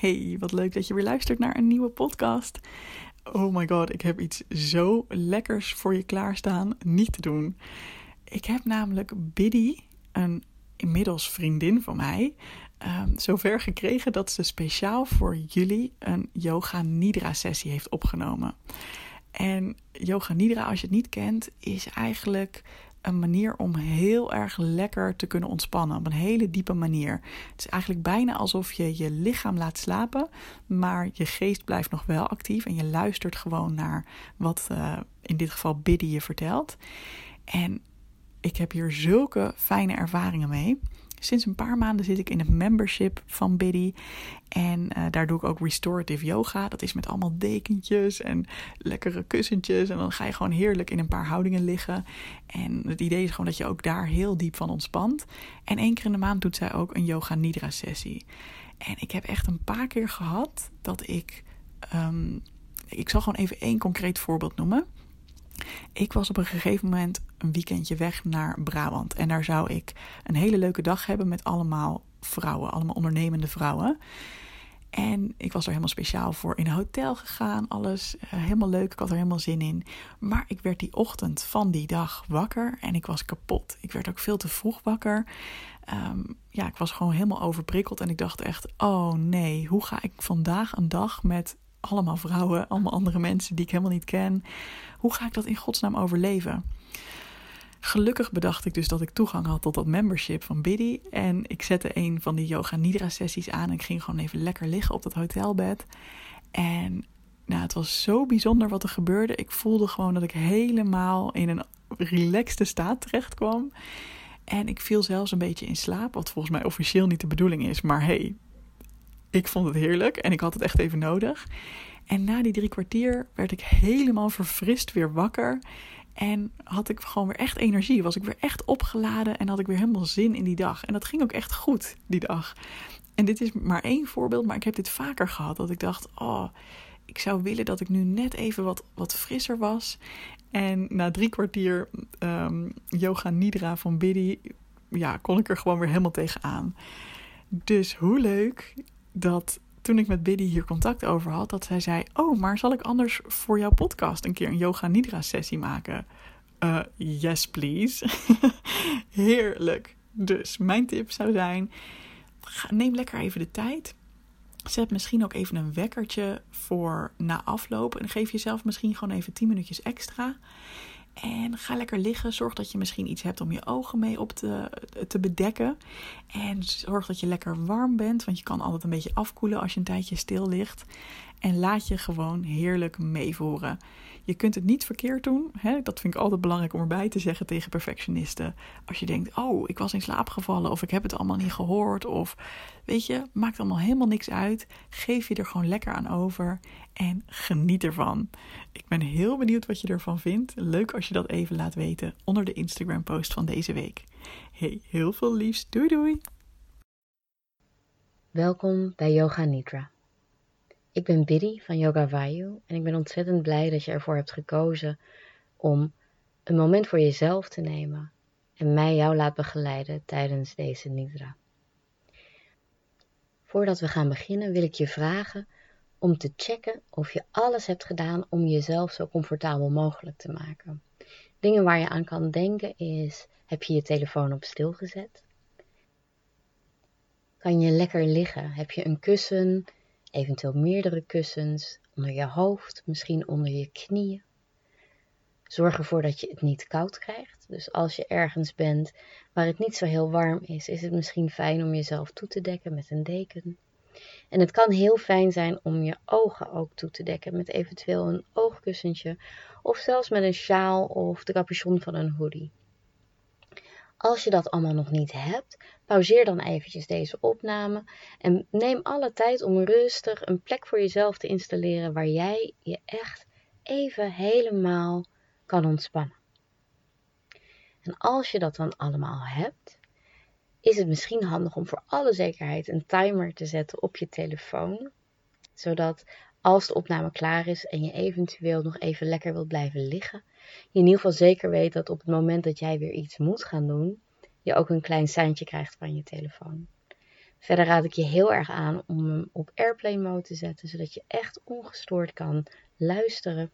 Hey, wat leuk dat je weer luistert naar een nieuwe podcast. Oh my god, ik heb iets zo lekkers voor je klaarstaan, niet te doen. Ik heb namelijk Biddy, een inmiddels vriendin van mij, zover gekregen dat ze speciaal voor jullie een yoga nidra sessie heeft opgenomen. En yoga nidra, als je het niet kent, is eigenlijk een manier om heel erg lekker te kunnen ontspannen. Op een hele diepe manier. Het is eigenlijk bijna alsof je je lichaam laat slapen. Maar je geest blijft nog wel actief. En je luistert gewoon naar wat in dit geval Biddy je vertelt. En ik heb hier zulke fijne ervaringen mee. Sinds een paar maanden zit ik in het membership van Biddy. En daar doe ik ook restorative yoga. Dat is met allemaal dekentjes en lekkere kussentjes. En dan ga je gewoon heerlijk in een paar houdingen liggen. En het idee is gewoon dat je ook daar heel diep van ontspant. En 1 keer in de maand doet zij ook een yoga nidra sessie. En ik heb echt een paar keer gehad dat ik zal gewoon even 1 concreet voorbeeld noemen. Ik was op een gegeven moment een weekendje weg naar Brabant. En daar zou ik een hele leuke dag hebben met allemaal vrouwen. Allemaal ondernemende vrouwen. En ik was er helemaal speciaal voor in een hotel gegaan. Alles helemaal leuk. Ik had er helemaal zin in. Maar ik werd die ochtend van die dag wakker. En ik was kapot. Ik werd ook veel te vroeg wakker. Ik was gewoon helemaal overprikkeld. En ik dacht echt, oh nee, hoe ga ik vandaag een dag met allemaal vrouwen, allemaal andere mensen die ik helemaal niet ken. Hoe ga ik dat in godsnaam overleven? Gelukkig bedacht ik dus dat ik toegang had tot dat membership van Biddy. En ik zette 1 van die yoga nidra sessies aan. En ik ging gewoon even lekker liggen op dat hotelbed. En het was zo bijzonder wat er gebeurde. Ik voelde gewoon dat ik helemaal in een relaxte staat terecht kwam. En ik viel zelfs een beetje in slaap. Wat volgens mij officieel niet de bedoeling is. Maar hey, ik vond het heerlijk en ik had het echt even nodig. En na die 3 kwartier werd ik helemaal verfrist weer wakker. En had ik gewoon weer echt energie. Was ik weer echt opgeladen en had ik weer helemaal zin in die dag. En dat ging ook echt goed die dag. En dit is maar 1 voorbeeld, maar ik heb dit vaker gehad. Dat ik dacht, ik zou willen dat ik nu net even wat frisser was. En na 3 kwartier yoga nidra van Biddy, kon ik er gewoon weer helemaal tegenaan. Dus hoe leuk dat toen ik met Biddy hier contact over had, dat zij zei, maar zal ik anders voor jouw podcast een keer een yoga nidra sessie maken? Yes please. Heerlijk. Dus mijn tip zou zijn, neem lekker even de tijd. Zet misschien ook even een wekkertje voor na afloop. En geef jezelf misschien gewoon even 10 minuutjes extra. En ga lekker liggen. Zorg dat je misschien iets hebt om je ogen mee op te bedekken. En zorg dat je lekker warm bent. Want je kan altijd een beetje afkoelen als je een tijdje stil ligt. En laat je gewoon heerlijk meevoeren. Je kunt het niet verkeerd doen. Hè? Dat vind ik altijd belangrijk om erbij te zeggen tegen perfectionisten. Als je denkt, ik was in slaap gevallen. Of ik heb het allemaal niet gehoord. Of weet je, maakt allemaal helemaal niks uit. Geef je er gewoon lekker aan over. En geniet ervan. Ik ben heel benieuwd wat je ervan vindt. Leuk als je dat even laat weten onder de Instagram post van deze week. Hey, heel veel liefs. Doei doei. Welkom bij Yoga Nidra. Ik ben Biddy van Yoga Vayu en ik ben ontzettend blij dat je ervoor hebt gekozen om een moment voor jezelf te nemen en mij jou laat begeleiden tijdens deze nidra. Voordat we gaan beginnen wil ik je vragen om te checken of je alles hebt gedaan om jezelf zo comfortabel mogelijk te maken. Dingen waar je aan kan denken is, heb je je telefoon op stil gezet? Kan je lekker liggen? Heb je een kussen? Eventueel meerdere kussens, onder je hoofd, misschien onder je knieën. Zorg ervoor dat je het niet koud krijgt. Dus als je ergens bent waar het niet zo heel warm is, is het misschien fijn om jezelf toe te dekken met een deken. En het kan heel fijn zijn om je ogen ook toe te dekken met eventueel een oogkussentje of zelfs met een sjaal of de capuchon van een hoodie. Als je dat allemaal nog niet hebt, pauzeer dan eventjes deze opname en neem alle tijd om rustig een plek voor jezelf te installeren waar jij je echt even helemaal kan ontspannen. En als je dat dan allemaal hebt, is het misschien handig om voor alle zekerheid een timer te zetten op je telefoon, zodat als de opname klaar is en je eventueel nog even lekker wilt blijven liggen, je in ieder geval zeker weet dat op het moment dat jij weer iets moet gaan doen, je ook een klein seintje krijgt van je telefoon. Verder raad ik je heel erg aan om hem op airplay mode te zetten, zodat je echt ongestoord kan luisteren.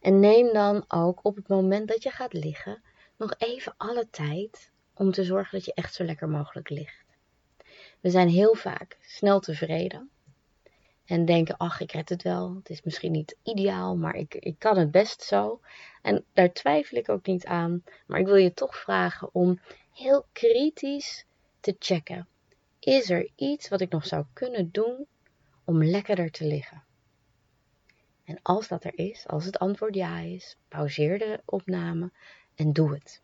En neem dan ook op het moment dat je gaat liggen nog even alle tijd om te zorgen dat je echt zo lekker mogelijk ligt. We zijn heel vaak snel tevreden en denken, ach, ik red het wel. Het is misschien niet ideaal, maar ik kan het best zo. En daar twijfel ik ook niet aan, maar ik wil je toch vragen om heel kritisch te checken. Is er iets wat ik nog zou kunnen doen om lekkerder te liggen? En als dat er is, als het antwoord ja is, pauzeer de opname en doe het.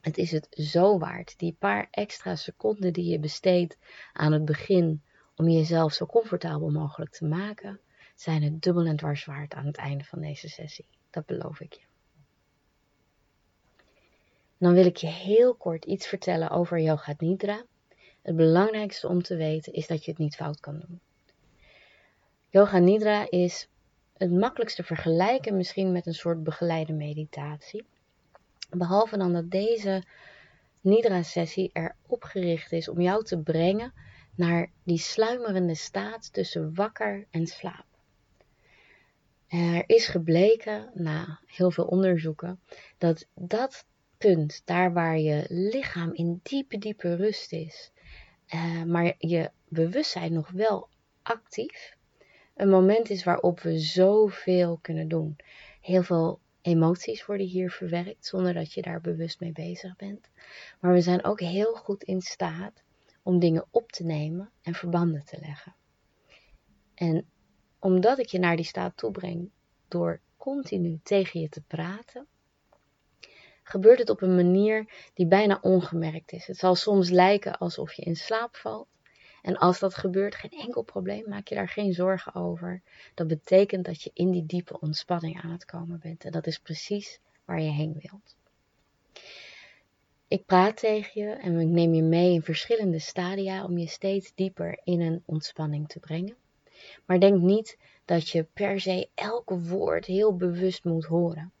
Het is het zo waard, die paar extra seconden die je besteedt aan het begin om jezelf zo comfortabel mogelijk te maken, zijn het dubbel en dwars waard aan het einde van deze sessie. Dat beloof ik je. Dan wil ik je heel kort iets vertellen over Yoga Nidra. Het belangrijkste om te weten is dat je het niet fout kan doen. Yoga Nidra is het makkelijkste vergelijken misschien met een soort begeleide meditatie. Behalve dan dat deze Nidra-sessie erop gericht is om jou te brengen naar die sluimerende staat tussen wakker en slaap. Er is gebleken, na heel veel onderzoeken, dat dat punt, daar waar je lichaam in diepe rust is, maar je bewustzijn nog wel actief, een moment is waarop we zoveel kunnen doen. Heel veel emoties worden hier verwerkt zonder dat je daar bewust mee bezig bent. Maar we zijn ook heel goed in staat om dingen op te nemen en verbanden te leggen. En omdat ik je naar die staat toebreng door continu tegen je te praten, gebeurt het op een manier die bijna ongemerkt is. Het zal soms lijken alsof je in slaap valt. En als dat gebeurt, geen enkel probleem, maak je daar geen zorgen over. Dat betekent dat je in die diepe ontspanning aan het komen bent. En dat is precies waar je heen wilt. Ik praat tegen je en ik neem je mee in verschillende stadia om je steeds dieper in een ontspanning te brengen. Maar denk niet dat je per se elk woord heel bewust moet horen.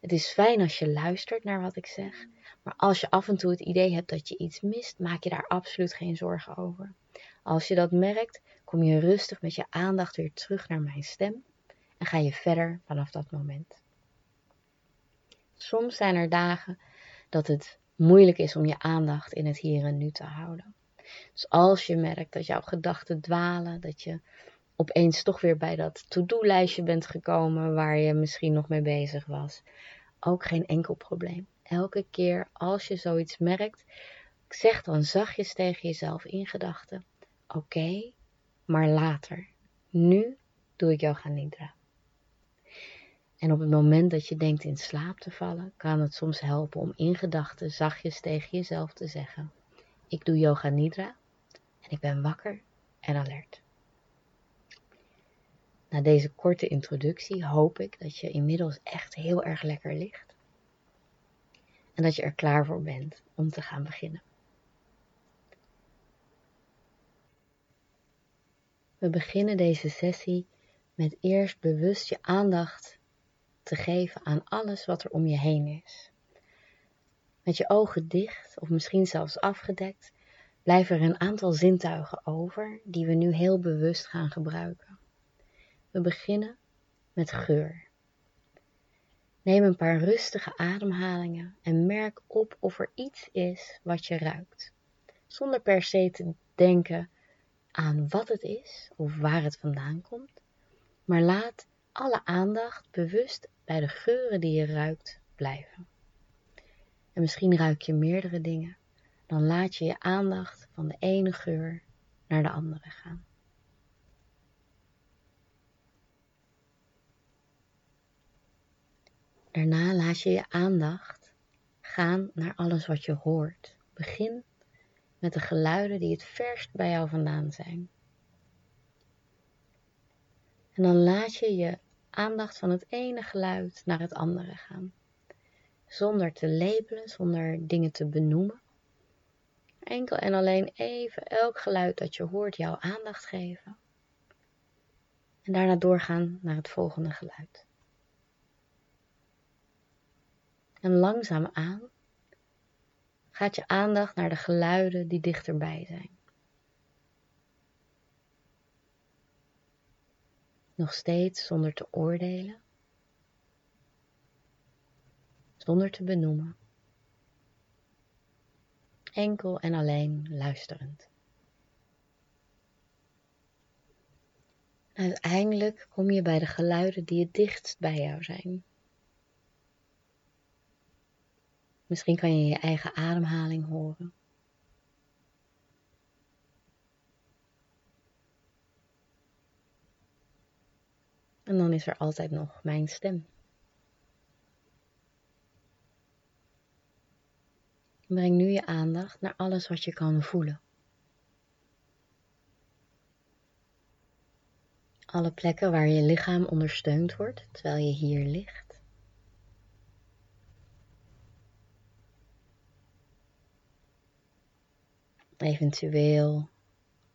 Het is fijn als je luistert naar wat ik zeg, maar als je af en toe het idee hebt dat je iets mist, maak je daar absoluut geen zorgen over. Als je dat merkt, kom je rustig met je aandacht weer terug naar mijn stem en ga je verder vanaf dat moment. Soms zijn er dagen dat het moeilijk is om je aandacht in het hier en nu te houden. Dus als je merkt dat jouw gedachten dwalen, dat je opeens toch weer bij dat to-do-lijstje bent gekomen waar je misschien nog mee bezig was. Ook geen enkel probleem. Elke keer als je zoiets merkt, zeg dan zachtjes tegen jezelf in gedachten: Oké, maar later. Nu doe ik Yoga Nidra. En op het moment dat je denkt in slaap te vallen, kan het soms helpen om in gedachten zachtjes tegen jezelf te zeggen: Ik doe Yoga Nidra en ik ben wakker en alert. Na deze korte introductie hoop ik dat je inmiddels echt heel erg lekker ligt. En dat je er klaar voor bent om te gaan beginnen. We beginnen deze sessie met eerst bewust je aandacht te geven aan alles wat er om je heen is. Met je ogen dicht of misschien zelfs afgedekt blijven er een aantal zintuigen over die we nu heel bewust gaan gebruiken. We beginnen met geur. Neem een paar rustige ademhalingen en merk op of er iets is wat je ruikt. Zonder per se te denken aan wat het is of waar het vandaan komt. Maar laat alle aandacht bewust bij de geuren die je ruikt blijven. En misschien ruik je meerdere dingen. Dan laat je je aandacht van de ene geur naar de andere gaan. Daarna laat je je aandacht gaan naar alles wat je hoort. Begin met de geluiden die het verst bij jou vandaan zijn. En dan laat je je aandacht van het ene geluid naar het andere gaan. Zonder te labelen, zonder dingen te benoemen. Enkel en alleen even elk geluid dat je hoort jouw aandacht geven. En daarna doorgaan naar het volgende geluid. En langzaam aan gaat je aandacht naar de geluiden die dichterbij zijn. Nog steeds zonder te oordelen, zonder te benoemen, enkel en alleen luisterend. Uiteindelijk kom je bij de geluiden die het dichtst bij jou zijn. Misschien kan je je eigen ademhaling horen. En dan is er altijd nog mijn stem. Breng nu je aandacht naar alles wat je kan voelen. Alle plekken waar je lichaam ondersteund wordt, terwijl je hier ligt. Eventueel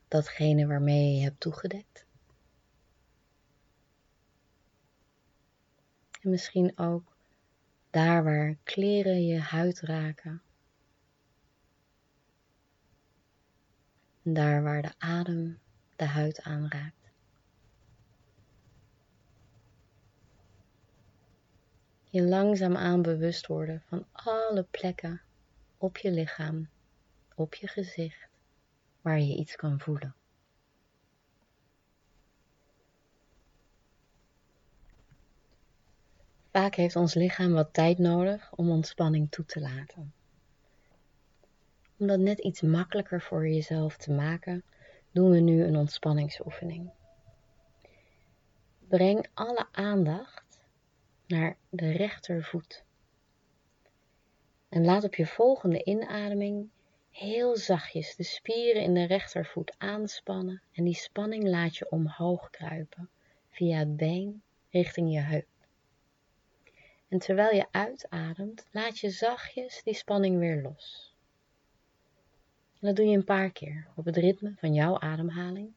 datgene waarmee je hebt toegedekt. En misschien ook daar waar kleren je huid raken. En daar waar de adem de huid aanraakt. Je langzaamaan bewust worden van alle plekken op je lichaam, op je gezicht, waar je iets kan voelen. Vaak heeft ons lichaam wat tijd nodig om ontspanning toe te laten. Om dat net iets makkelijker voor jezelf te maken, doen we nu een ontspanningsoefening. Breng alle aandacht naar de rechtervoet. En laat op je volgende inademing heel zachtjes de spieren in de rechtervoet aanspannen en die spanning laat je omhoog kruipen via het been richting je heup. En terwijl je uitademt, laat je zachtjes die spanning weer los. En dat doe je een paar keer op het ritme van jouw ademhaling,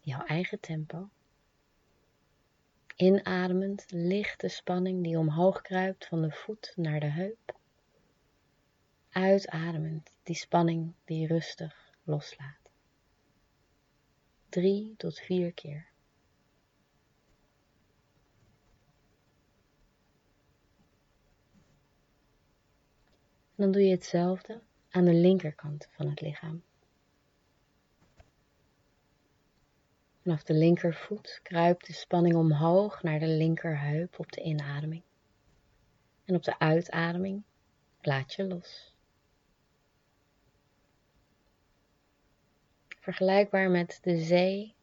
jouw eigen tempo. Inademend lichte spanning die omhoog kruipt van de voet naar de heup. Uitademend die spanning die rustig loslaat. 3 tot 4 keer. En dan doe je hetzelfde aan de linkerkant van het lichaam. Vanaf de linkervoet kruipt de spanning omhoog naar de linkerheup op de inademing. En op de uitademing laat je los. Vergelijkbaar met de zee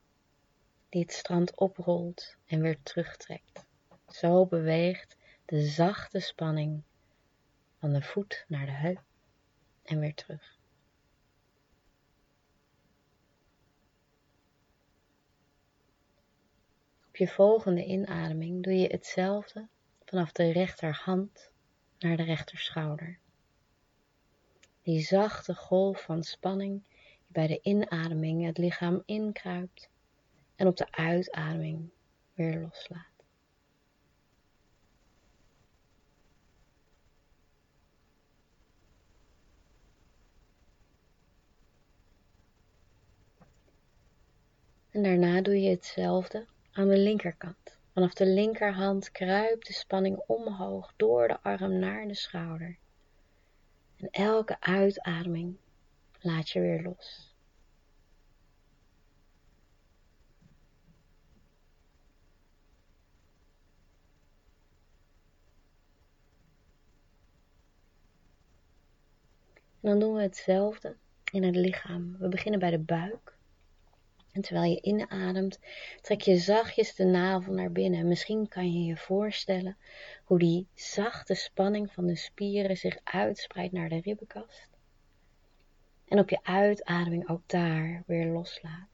die het strand oprolt en weer terugtrekt. Zo beweegt de zachte spanning van de voet naar de heup en weer terug. Op je volgende inademing doe je hetzelfde vanaf de rechterhand naar de rechterschouder. Die zachte golf van spanning die bij de inademing het lichaam inkruipt en op de uitademing weer loslaat. En daarna doe je hetzelfde aan de linkerkant. Vanaf de linkerhand kruipt de spanning omhoog door de arm naar de schouder. En elke uitademing laat je weer los. En dan doen we hetzelfde in het lichaam. We beginnen bij de buik. En terwijl je inademt, trek je zachtjes de navel naar binnen. En misschien kan je je voorstellen hoe die zachte spanning van de spieren zich uitspreidt naar de ribbenkast. En op je uitademing ook daar weer loslaat.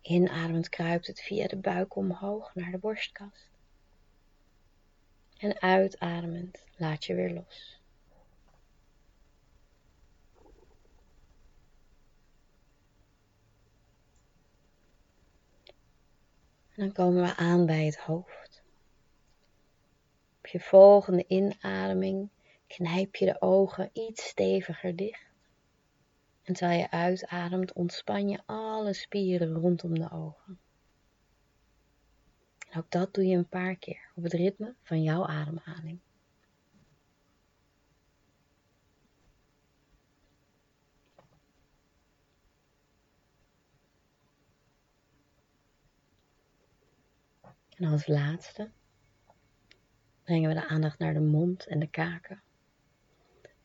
Inademend kruipt het via de buik omhoog naar de borstkast. En uitademend laat je weer los. En dan komen we aan bij het hoofd. Op je volgende inademing knijp je de ogen iets steviger dicht. En terwijl je uitademt, ontspan je alle spieren rondom de ogen. En ook dat doe je een paar keer op het ritme van jouw ademhaling. En als laatste brengen we de aandacht naar de mond en de kaken.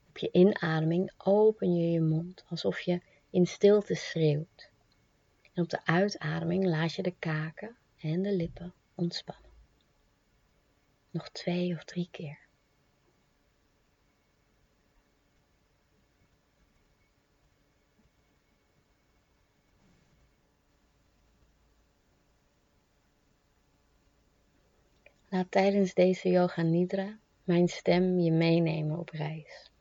Op je inademing open je je mond alsof je in stilte schreeuwt. En op de uitademing laat je de kaken en de lippen ontspannen. Nog 2 of 3 keer. Laat tijdens deze yoga nidra mijn stem je meenemen op reis.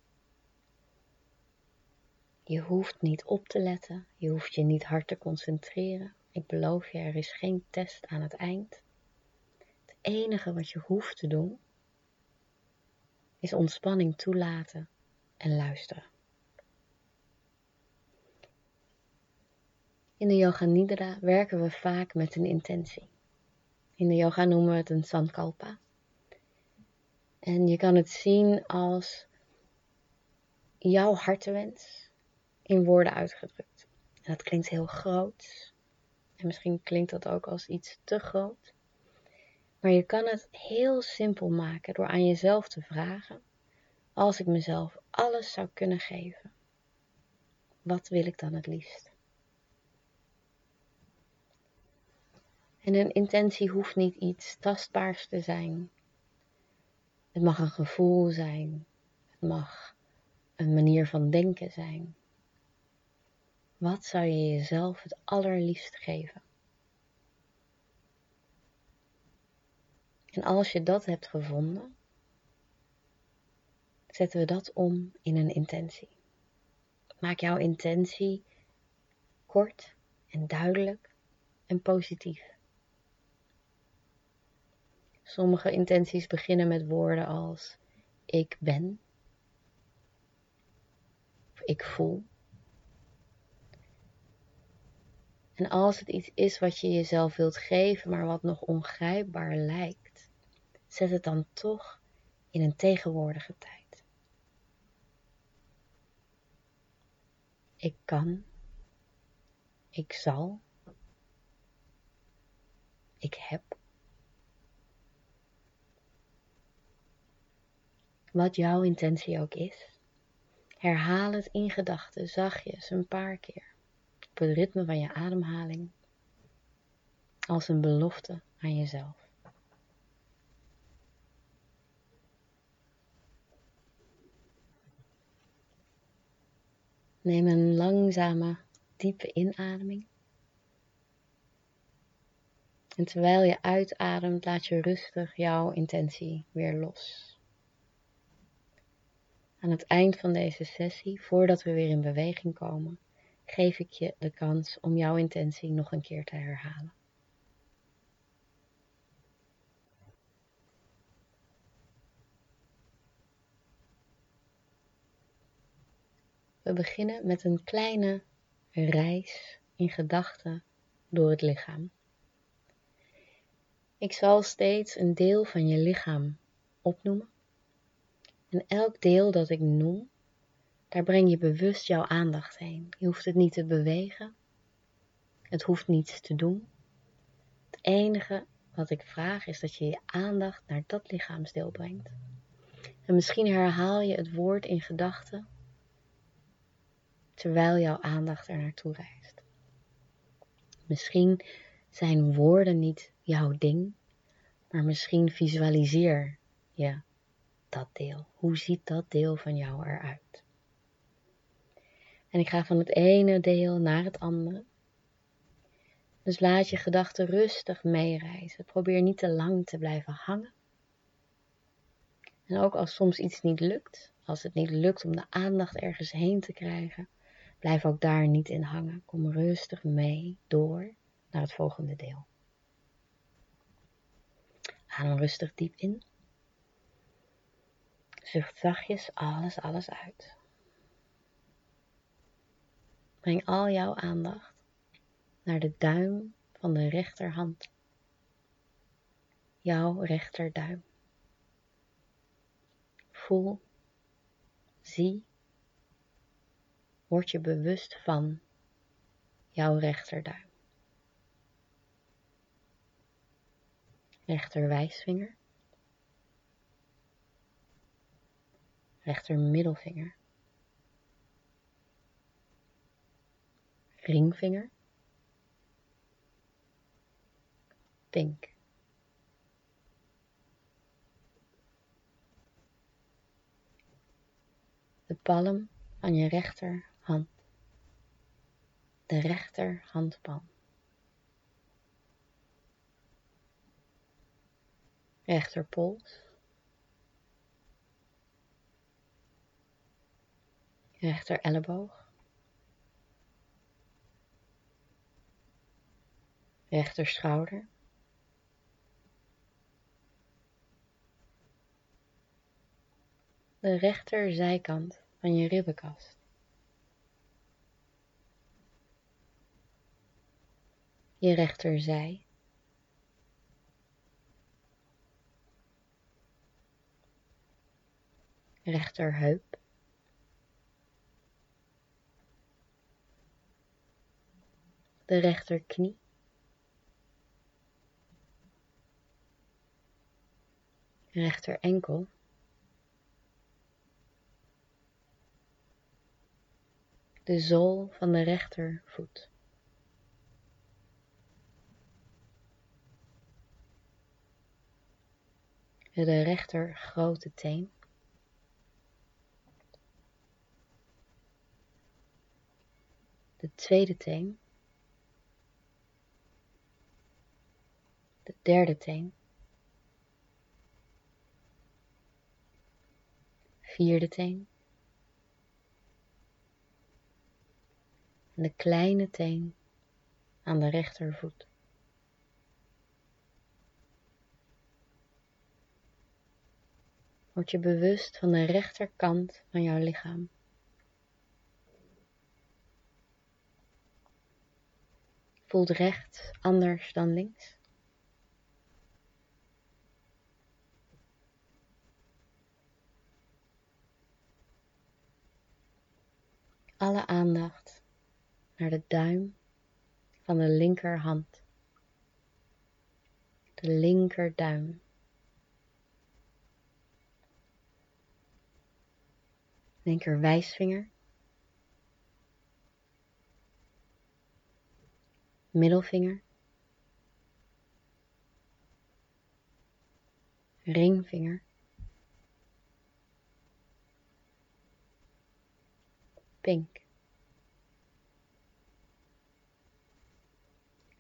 Je hoeft niet op te letten, je hoeft je niet hard te concentreren. Ik beloof je, er is geen test aan het eind. Het enige wat je hoeft te doen, is ontspanning toelaten en luisteren. In de yoga nidra werken we vaak met een intentie. In de yoga noemen we het een sankalpa. En je kan het zien als jouw hartenwens in woorden uitgedrukt. En dat klinkt heel groot. En misschien klinkt dat ook als iets te groot. Maar je kan het heel simpel maken door aan jezelf te vragen: als ik mezelf alles zou kunnen geven, wat wil ik dan het liefst? En een intentie hoeft niet iets tastbaars te zijn. Het mag een gevoel zijn. Het mag een manier van denken zijn. Wat zou je jezelf het allerliefst geven? En als je dat hebt gevonden, zetten we dat om in een intentie. Maak jouw intentie kort en duidelijk en positief. Sommige intenties beginnen met woorden als ik ben, of ik voel. En als het iets is wat je jezelf wilt geven, maar wat nog ongrijpbaar lijkt, zet het dan toch in een tegenwoordige tijd. Ik kan, ik zal, ik heb. Wat jouw intentie ook is, herhaal het in gedachten zachtjes een paar keer, op het ritme van je ademhaling, als een belofte aan jezelf. Neem een langzame, diepe inademing. En terwijl je uitademt, laat je rustig jouw intentie weer los. Aan het eind van deze sessie, voordat we weer in beweging komen, geef ik je de kans om jouw intentie nog een keer te herhalen. We beginnen met een kleine reis in gedachten door het lichaam. Ik zal steeds een deel van je lichaam opnoemen. En elk deel dat ik noem, daar breng je bewust jouw aandacht heen. Je hoeft het niet te bewegen. Het hoeft niets te doen. Het enige wat ik vraag is dat je je aandacht naar dat lichaamsdeel brengt. En misschien herhaal je het woord in gedachten, terwijl jouw aandacht er naartoe reist. Misschien zijn woorden niet jouw ding, maar misschien visualiseer je dat deel. Hoe ziet dat deel van jou eruit? En ik ga van het ene deel naar het andere. Dus laat je gedachten rustig meereizen. Probeer niet te lang te blijven hangen. En ook als soms iets niet lukt, als het niet lukt om de aandacht ergens heen te krijgen, blijf ook daar niet in hangen. Kom rustig mee door naar het volgende deel. Adem rustig diep in. Zucht zachtjes alles uit. Breng al jouw aandacht naar de duim van de rechterhand. Jouw rechterduim. Voel, zie, word je bewust van jouw rechterduim. Rechterwijsvinger. Rechtermiddelvinger. Ringvinger. Pink. De palm aan je rechterhand. De rechterhandpalm. Rechterpols. Rechter elleboog, rechter schouder, de rechter zijkant van je ribbenkast, je rechterzij, rechterheup. De rechterknie, rechterenkel, de zool van de rechtervoet, de rechtergrote teen, de tweede teen, de derde teen, vierde teen en de kleine teen aan de rechtervoet. Word je bewust van de rechterkant van jouw lichaam. Voelt rechts anders dan links? Alle aandacht naar de duim van de linkerhand, de linkerduim. Linkerwijsvinger, middelvinger, ringvinger. Pink.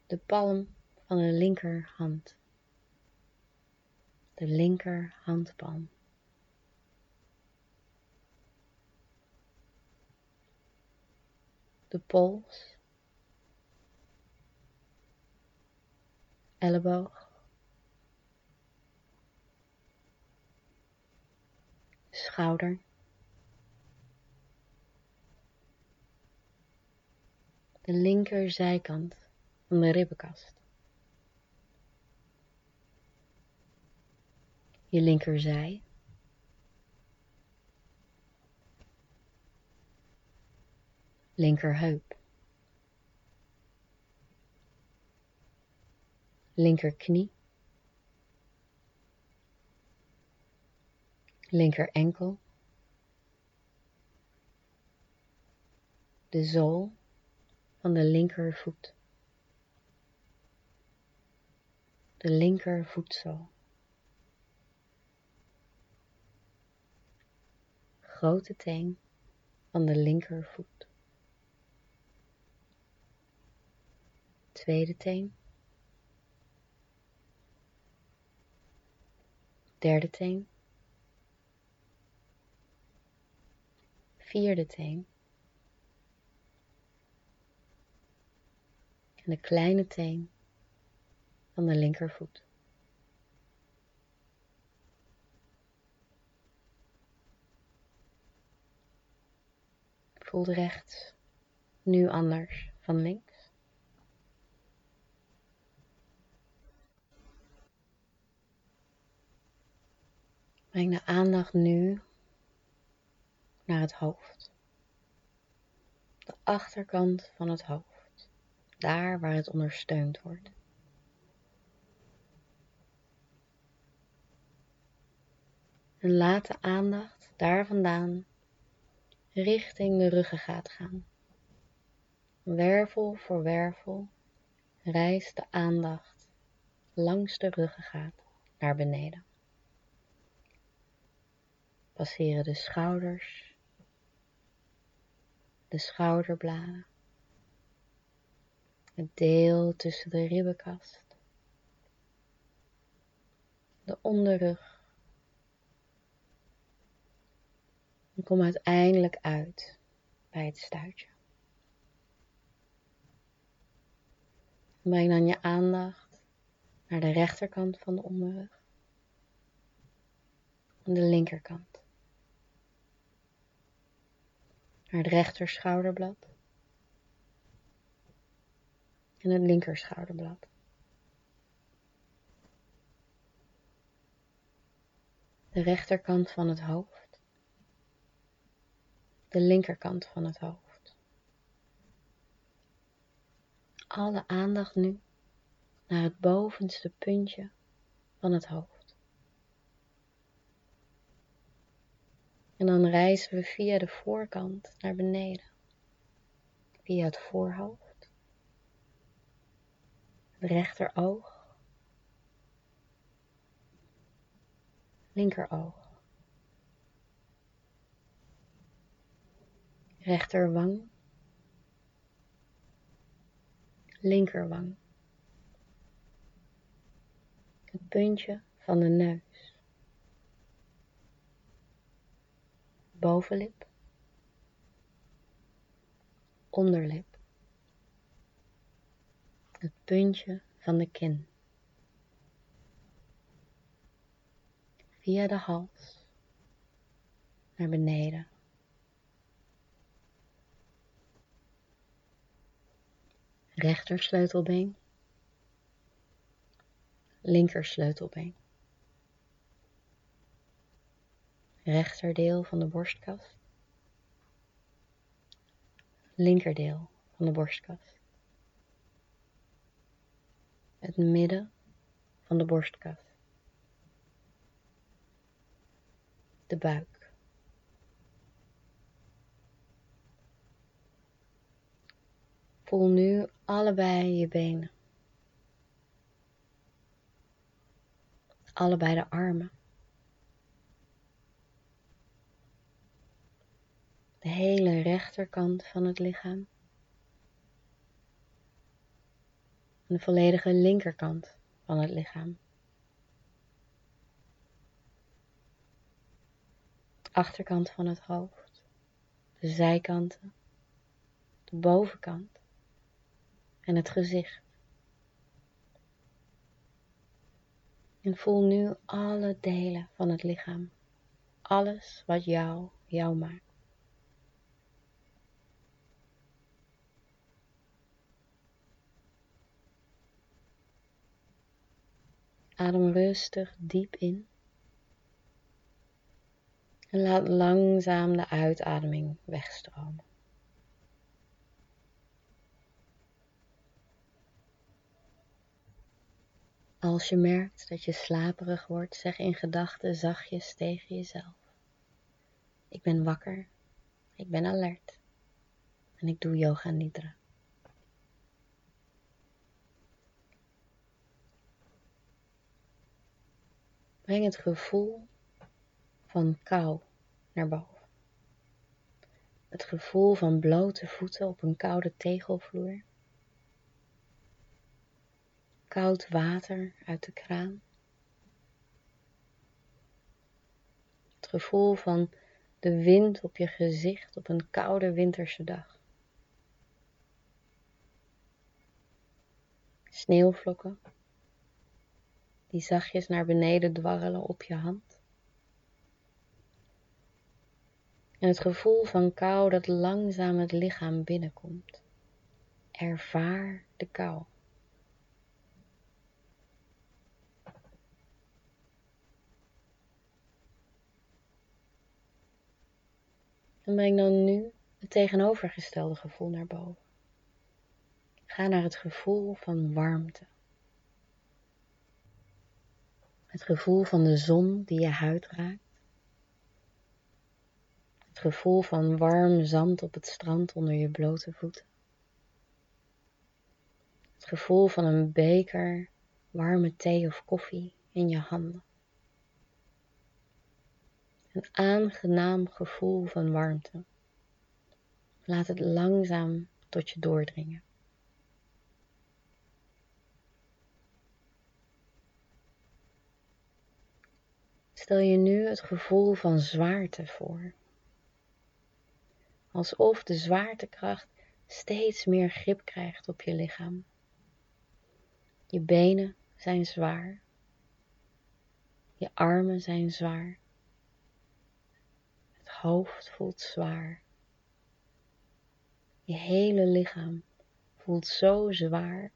De palm van de linkerhand. De linkerhandpalm. De pols. Elleboog. Schouder. De linkerzijkant van de ribbenkast. Je linkerzij. Linkerheup. Linkerknie. Linkerenkel. De zool van de linkervoet, de linkervoetzool, grote teen van de linkervoet, tweede teen, derde teen, vierde teen. En de kleine teen van de linkervoet. voelt rechts, nu anders van links. Breng de aandacht nu naar het hoofd. De achterkant van het hoofd, daar waar het ondersteund wordt. En laat de aandacht daar vandaan richting de ruggengraat gaan. Wervel voor wervel rijst de aandacht langs de ruggengraat naar beneden. Passeren de schouders, de schouderbladen, het deel tussen de ribbenkast, de onderrug. En kom uiteindelijk uit bij het stuitje. Breng dan je aandacht naar de rechterkant van de onderrug en de linkerkant. Naar het rechter schouderblad en het linker schouderblad. De rechterkant van het hoofd. De linkerkant van het hoofd. Alle aandacht nu naar het bovenste puntje van het hoofd. En dan reizen we via de voorkant naar beneden. Via het voorhoofd. Het rechteroog. Linkeroog. Rechterwang, linkerwang, het puntje van de neus, bovenlip, onderlip, het puntje van de kin, via de hals naar beneden. Rechter sleutelbeen, linker sleutelbeen, rechterdeel van de borstkast, linkerdeel van de borstkast, het midden van de borstkast, de buik, voel nu allebei je benen, allebei de armen, de hele rechterkant van het lichaam en de volledige linkerkant van het lichaam, de achterkant van het hoofd, de zijkanten, de bovenkant. En het gezicht. En voel nu alle delen van het lichaam. Alles wat jou maakt. Adem rustig diep in. En laat langzaam de uitademing wegstromen. Als je merkt dat je slaperig wordt, zeg in gedachten zachtjes tegen jezelf. Ik ben wakker, ik ben alert en ik doe yoga nidra. Breng het gevoel van kou naar boven. Het gevoel van blote voeten op een koude tegelvloer. Koud water uit de kraan. Het gevoel van de wind op je gezicht op een koude winterse dag. Sneeuwvlokken die zachtjes naar beneden dwarrelen op je hand. en het gevoel van kou dat langzaam het lichaam binnenkomt. Ervaar de kou. En breng dan nu het tegenovergestelde gevoel naar boven. Ga naar het gevoel van warmte. Het gevoel van de zon die je huid raakt. Het gevoel van warm zand op het strand onder je blote voeten. Het gevoel van een beker warme thee of koffie in je handen. Een aangenaam gevoel van warmte. Laat het langzaam tot je doordringen. Stel je nu het gevoel van zwaarte voor. Alsof de zwaartekracht steeds meer grip krijgt op je lichaam. Je benen zijn zwaar. Je armen zijn zwaar. Het hoofd voelt zwaar. Je hele lichaam voelt zo zwaar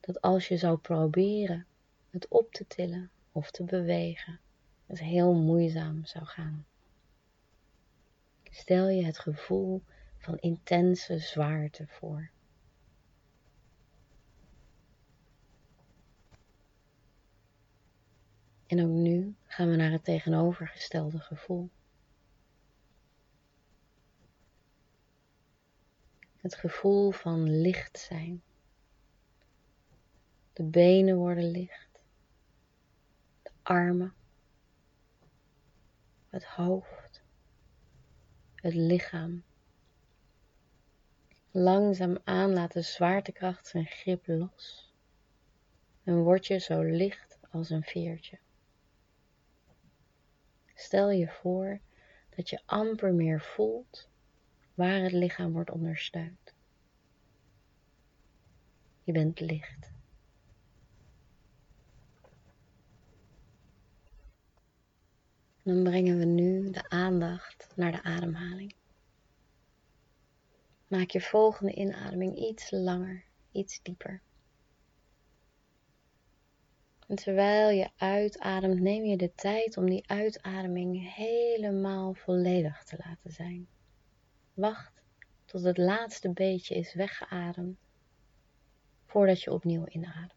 dat als je zou proberen het op te tillen of te bewegen, het heel moeizaam zou gaan. Stel je het gevoel van intense zwaarte voor. En ook nu gaan we naar het tegenovergestelde gevoel. Het gevoel van licht zijn. De benen worden licht. De armen. Het hoofd, het lichaam. Langzaamaan laat de zwaartekracht zijn grip los en word je zo licht als een veertje. Stel je voor dat je amper meer voelt waar het lichaam wordt ondersteund. Je bent licht. Dan brengen we nu de aandacht naar de ademhaling. Maak je volgende inademing iets langer, iets dieper. En terwijl je uitademt, neem je de tijd om die uitademing helemaal volledig te laten zijn. Wacht tot het laatste beetje is weggeademd, voordat je opnieuw inademt.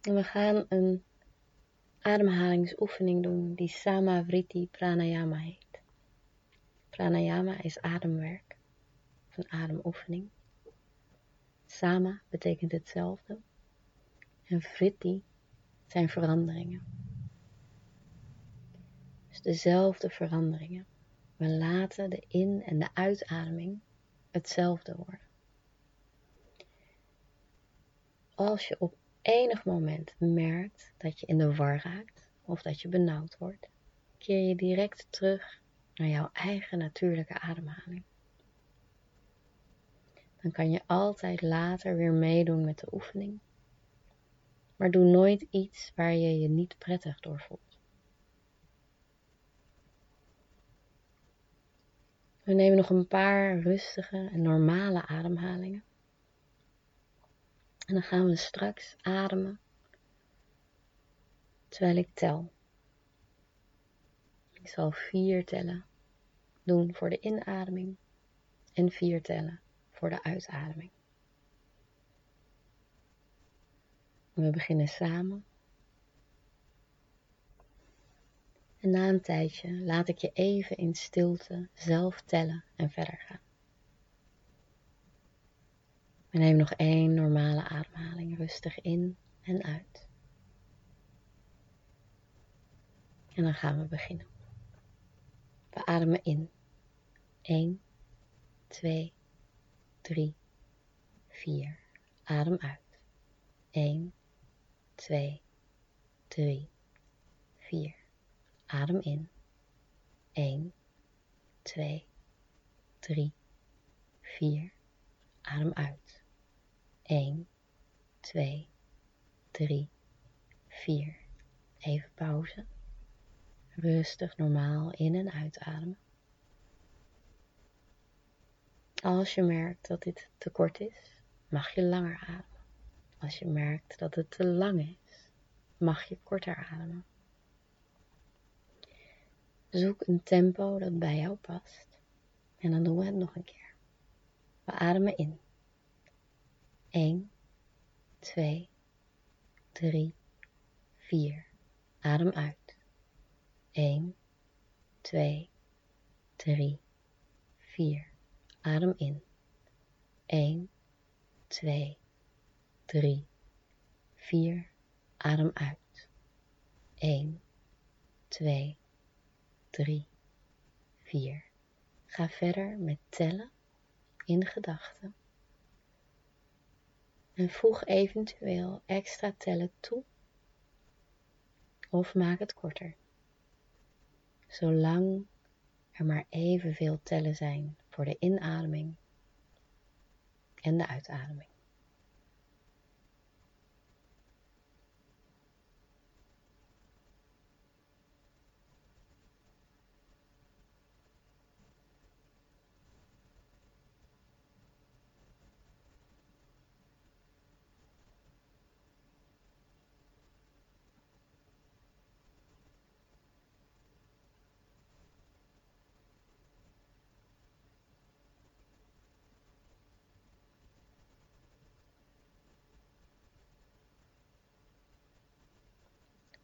En we gaan een ademhalingsoefening doen die Sama Vritti Pranayama heet. Pranayama is ademwerk, of een ademoefening. Sama betekent hetzelfde. En Vritti zijn veranderingen. Dus dezelfde veranderingen. We laten de in- en de uitademing hetzelfde worden. Als je op enig moment merkt dat je in de war raakt of dat je benauwd wordt, keer je direct terug naar jouw eigen natuurlijke ademhaling. Dan kan je altijd later weer meedoen met de oefening, maar doe nooit iets waar je je niet prettig door voelt. We nemen nog een paar rustige en normale ademhalingen. En dan gaan we straks ademen terwijl ik tel. Ik zal 4 tellen doen voor de inademing en 4 tellen voor de uitademing. We beginnen samen. En na een tijdje laat ik je even in stilte zelf tellen en verder gaan. We nemen nog 1 normale ademhaling rustig in en uit. En dan gaan we beginnen. We ademen in. 1, 2, 3, 4. Adem uit. 1, 2, 3, 4. Adem in. 1, 2, 3, 4. Adem uit. 1, 2, 3, 4. Even pauze. Rustig, normaal in- en uitademen. Als je merkt dat dit te kort is, mag je langer ademen. Als je merkt dat het te lang is, mag je korter ademen. Zoek een tempo dat bij jou past. En dan doen we het nog een keer. We ademen in. 1, 2, 3, 4. Adem uit. 1, 2, 3, 4. Adem in. 1, 2, 3, 4. Adem uit. 1, 2, 3, 4. Ga verder met tellen in gedachten. En voeg eventueel extra tellen toe. Of maak het korter. Zolang er maar evenveel tellen zijn voor de inademing en de uitademing.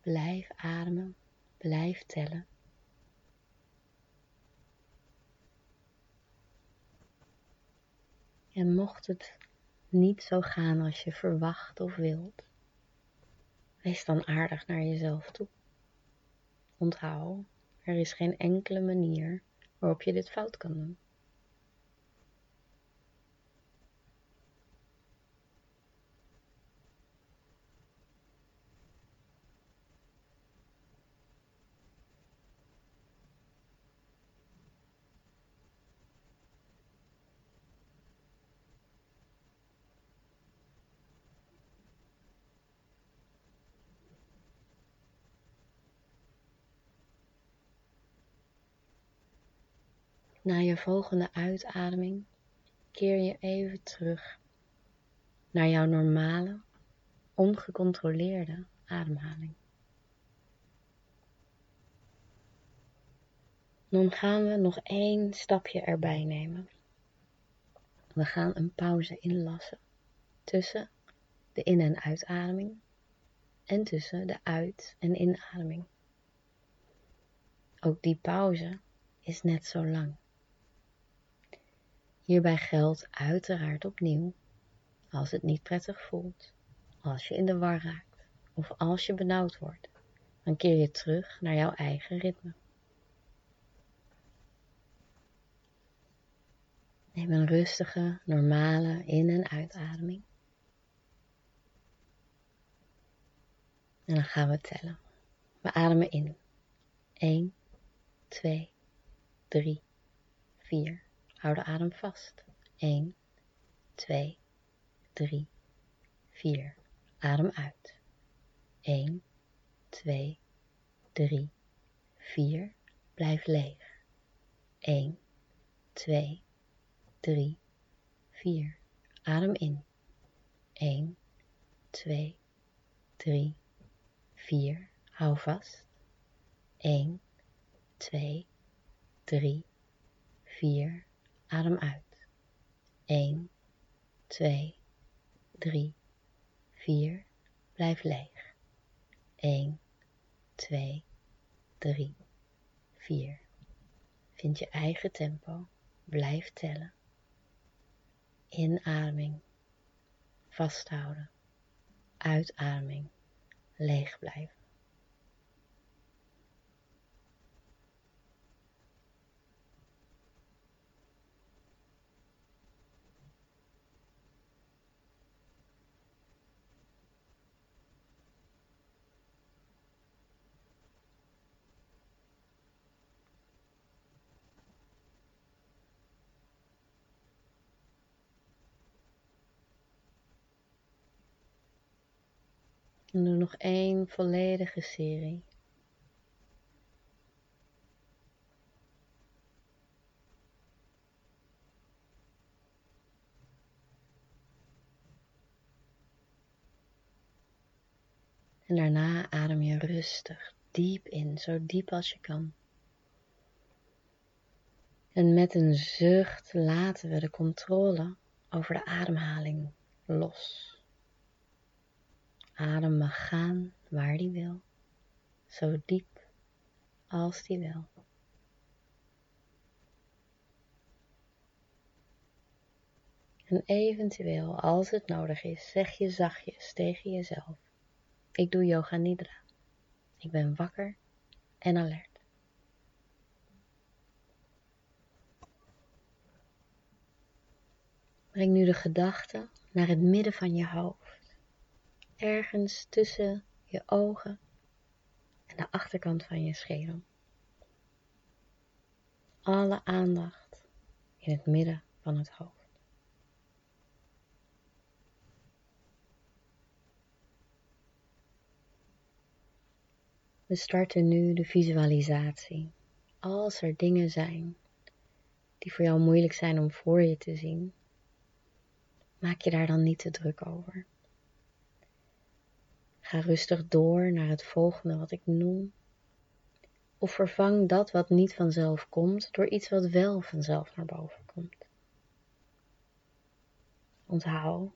Blijf ademen, blijf tellen. En mocht het niet zo gaan als je verwacht of wilt, wees dan aardig naar jezelf toe. Onthoud, er is geen enkele manier waarop je dit fout kan doen. Na je volgende uitademing keer je even terug naar jouw normale, ongecontroleerde ademhaling. Dan gaan we nog 1 stapje erbij nemen. We gaan een pauze inlassen tussen de in- en uitademing en tussen de uit- en inademing. Ook die pauze is net zo lang. Hierbij geldt uiteraard opnieuw, als het niet prettig voelt, als je in de war raakt of als je benauwd wordt, dan keer je terug naar jouw eigen ritme. Neem een rustige, normale in- en uitademing. En dan gaan we tellen. We ademen in. 1, 2, 3, 4. Hou de adem vast. 1, 2, 3, 4. Adem uit. 1, 2, 3, 4. Blijf leeg. 1, 2, 3, 4. Adem in. 1, 2, 3, 4. Hou vast. 1, 2, 3, 4. Adem uit. 1, 2, 3, 4. Blijf leeg. 1, 2, 3, 4. Vind je eigen tempo. Blijf tellen. Inademing. Vasthouden. Uitademing. Leeg blijven. en doe nog 1 volledige serie. En daarna adem je rustig, diep in, zo diep als je kan. En met een zucht laten we de controle over de ademhaling los. Adem mag gaan waar die wil, zo diep als die wil. En eventueel, als het nodig is, zeg je zachtjes tegen jezelf: ik doe yoga nidra. Ik ben wakker en alert. Breng nu de gedachten naar het midden van je hoofd, ergens tussen je ogen en de achterkant van je schedel. Alle aandacht in het midden van het hoofd. We starten nu de visualisatie. Als er dingen zijn die voor jou moeilijk zijn om voor je te zien, maak je daar dan niet te druk over. Ga rustig door naar het volgende wat ik noem. Of vervang dat wat niet vanzelf komt door iets wat wel vanzelf naar boven komt. Onthoud,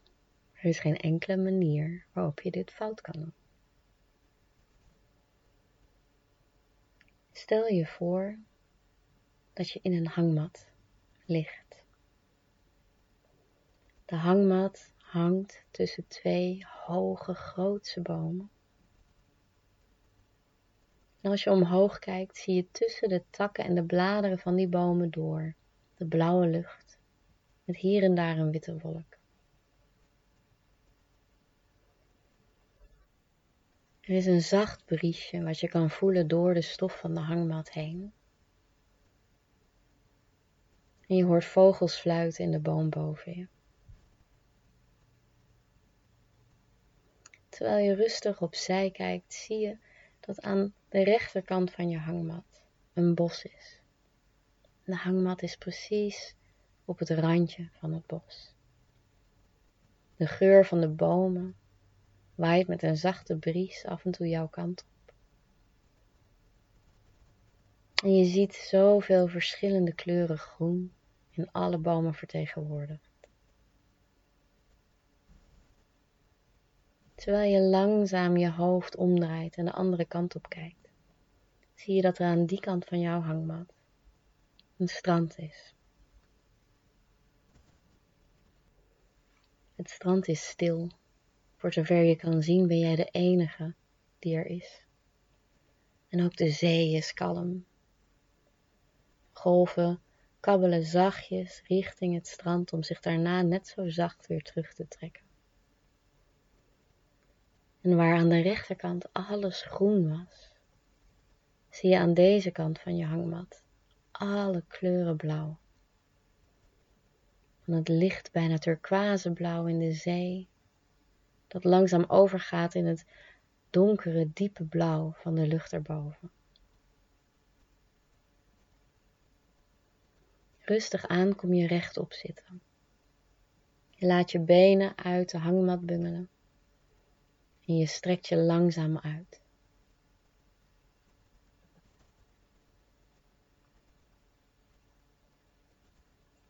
er is geen enkele manier waarop je dit fout kan doen. Stel je voor dat je in een hangmat ligt. De hangmat hangt tussen 2 hoge, grootse bomen. En als je omhoog kijkt, zie je tussen de takken en de bladeren van die bomen door de blauwe lucht, met hier en daar een witte wolk. Er is een zacht briesje wat je kan voelen door de stof van de hangmat heen. En je hoort vogels fluiten in de boom boven je. Terwijl je rustig opzij kijkt, zie je dat aan de rechterkant van je hangmat een bos is. En de hangmat is precies op het randje van het bos. De geur van de bomen waait met een zachte bries af en toe jouw kant op. En je ziet zoveel verschillende kleuren groen in alle bomen vertegenwoordigd. Terwijl je langzaam je hoofd omdraait en de andere kant op kijkt, zie je dat er aan die kant van jouw hangmat een strand is. Het strand is stil. Voor zover je kan zien ben jij de enige die er is. En ook de zee is kalm. Golven kabbelen zachtjes richting het strand om zich daarna net zo zacht weer terug te trekken. En waar aan de rechterkant alles groen was, zie je aan deze kant van je hangmat alle kleuren blauw. Van het licht bijna turquoise blauw in de zee, dat langzaam overgaat in het donkere, diepe blauw van de lucht erboven. Rustig aan kom je rechtop zitten. Je laat je benen uit de hangmat bungelen en je strekt je langzaam uit.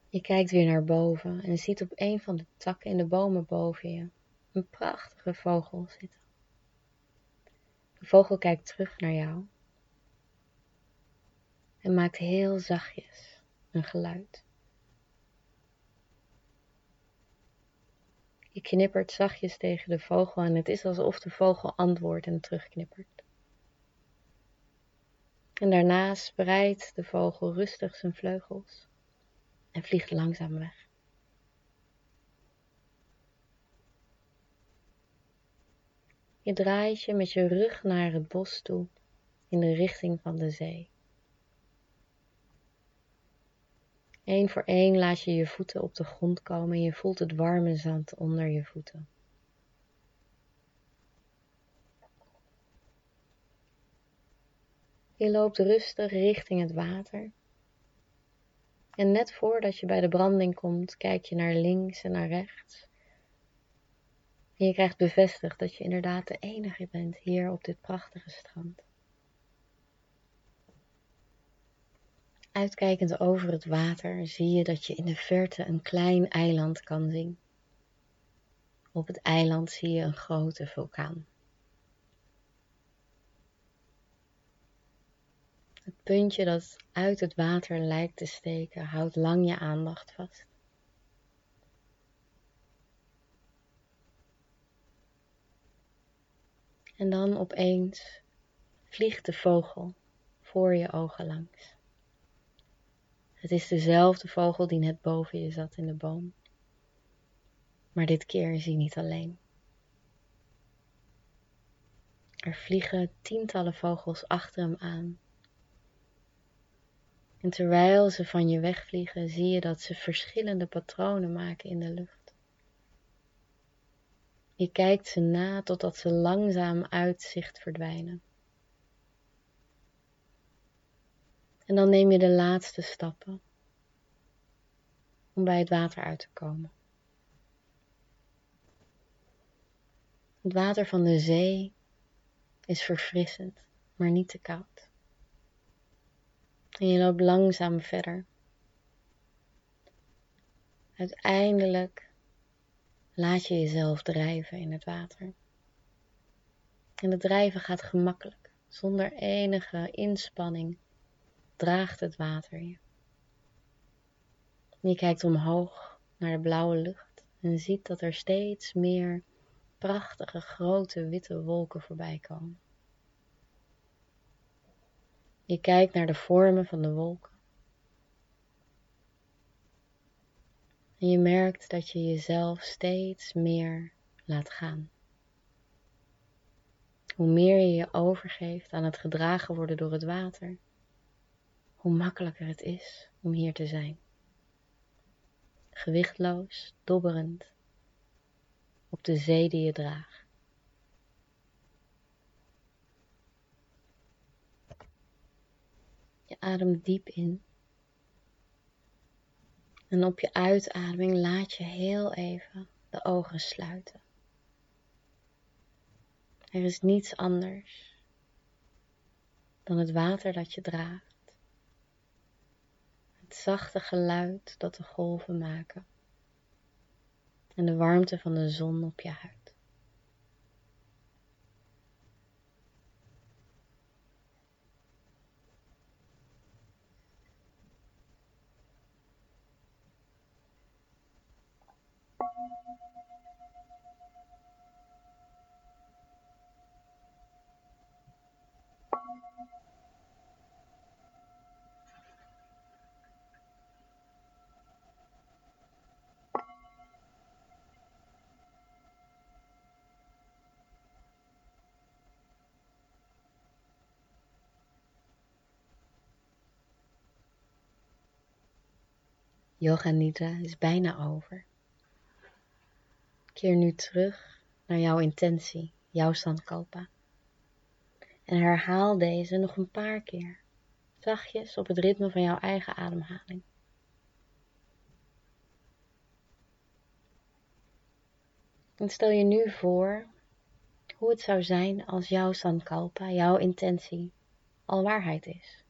Je kijkt weer naar boven en ziet op een van de takken in de bomen boven je een prachtige vogel zitten. De vogel kijkt terug naar jou en maakt heel zachtjes een geluid. Je knippert zachtjes tegen de vogel en het is alsof de vogel antwoordt en terugknippert. En daarna spreidt de vogel rustig zijn vleugels en vliegt langzaam weg. Je draait je met je rug naar het bos toe in de richting van de zee. Eén voor één laat je je voeten op de grond komen en je voelt het warme zand onder je voeten. Je loopt rustig richting het water. En net voordat je bij de branding komt, kijk je naar links en naar rechts. En je krijgt bevestigd dat je inderdaad de enige bent hier op dit prachtige strand. Uitkijkend over het water zie je dat je in de verte een klein eiland kan zien. Op het eiland zie je een grote vulkaan. Het puntje dat uit het water lijkt te steken, houdt lang je aandacht vast. En dan opeens vliegt de vogel voor je ogen langs. Het is dezelfde vogel die net boven je zat in de boom. Maar dit keer is hij niet alleen. Er vliegen tientallen vogels achter hem aan. En terwijl ze van je wegvliegen, zie je dat ze verschillende patronen maken in de lucht. Je kijkt ze na totdat ze langzaam uit zicht verdwijnen. En dan neem je de laatste stappen om bij het water uit te komen. Het water van de zee is verfrissend, maar niet te koud. En je loopt langzaam verder. Uiteindelijk laat je jezelf drijven in het water. En het drijven gaat gemakkelijk, zonder enige inspanning. Draagt het water je. Je kijkt omhoog naar de blauwe lucht en ziet dat er steeds meer prachtige grote witte wolken voorbij komen. Je kijkt naar de vormen van de wolken. En je merkt dat je jezelf steeds meer laat gaan. Hoe meer je je overgeeft aan het gedragen worden door het water, hoe makkelijker het is om hier te zijn. Gewichtloos, dobberend, op de zee die je draagt. Je ademt diep in. En op je uitademing laat je heel even de ogen sluiten. Er is niets anders dan het water dat je draagt. Het zachte geluid dat de golven maken en de warmte van de zon op je huid. Yoga Nidra is bijna over. Keer nu terug naar jouw intentie, jouw sankalpa. En herhaal deze nog een paar keer, zachtjes op het ritme van jouw eigen ademhaling. En stel je nu voor hoe het zou zijn als jouw sankalpa, jouw intentie, al waarheid is.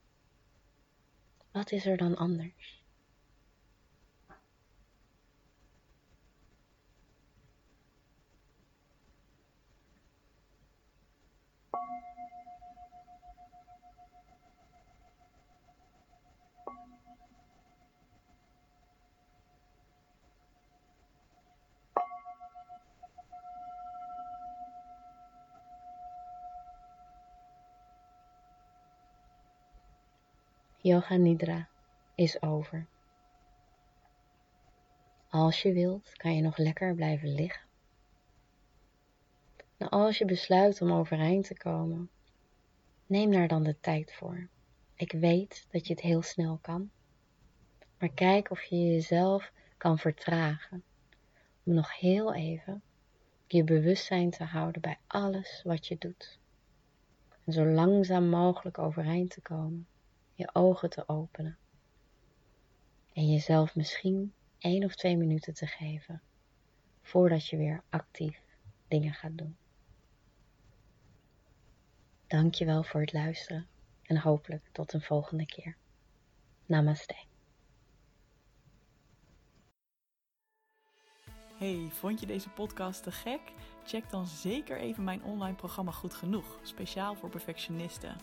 Wat is er dan anders? Yoga Nidra is over. Als je wilt, kan je nog lekker blijven liggen. En als je besluit om overeind te komen, neem daar dan de tijd voor. Ik weet dat je het heel snel kan, maar kijk of je jezelf kan vertragen om nog heel even je bewustzijn te houden bij alles wat je doet. en zo langzaam mogelijk overeind te komen, je ogen te openen en jezelf misschien 1 of 2 minuten te geven voordat je weer actief dingen gaat doen. Dankjewel voor het luisteren en hopelijk tot een volgende keer. Namaste. Hey, vond je deze podcast te gek? Check dan zeker even mijn online programma Goed Genoeg, speciaal voor perfectionisten.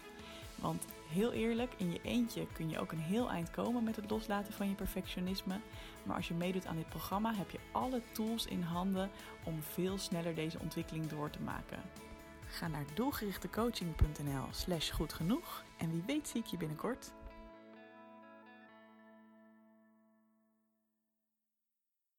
Want heel eerlijk, in je eentje kun je ook een heel eind komen met het loslaten van je perfectionisme. Maar als je meedoet aan dit programma, heb je alle tools in handen om veel sneller deze ontwikkeling door te maken. Ga naar doelgerichtecoaching.nl/goedgenoeg en wie weet zie ik je binnenkort.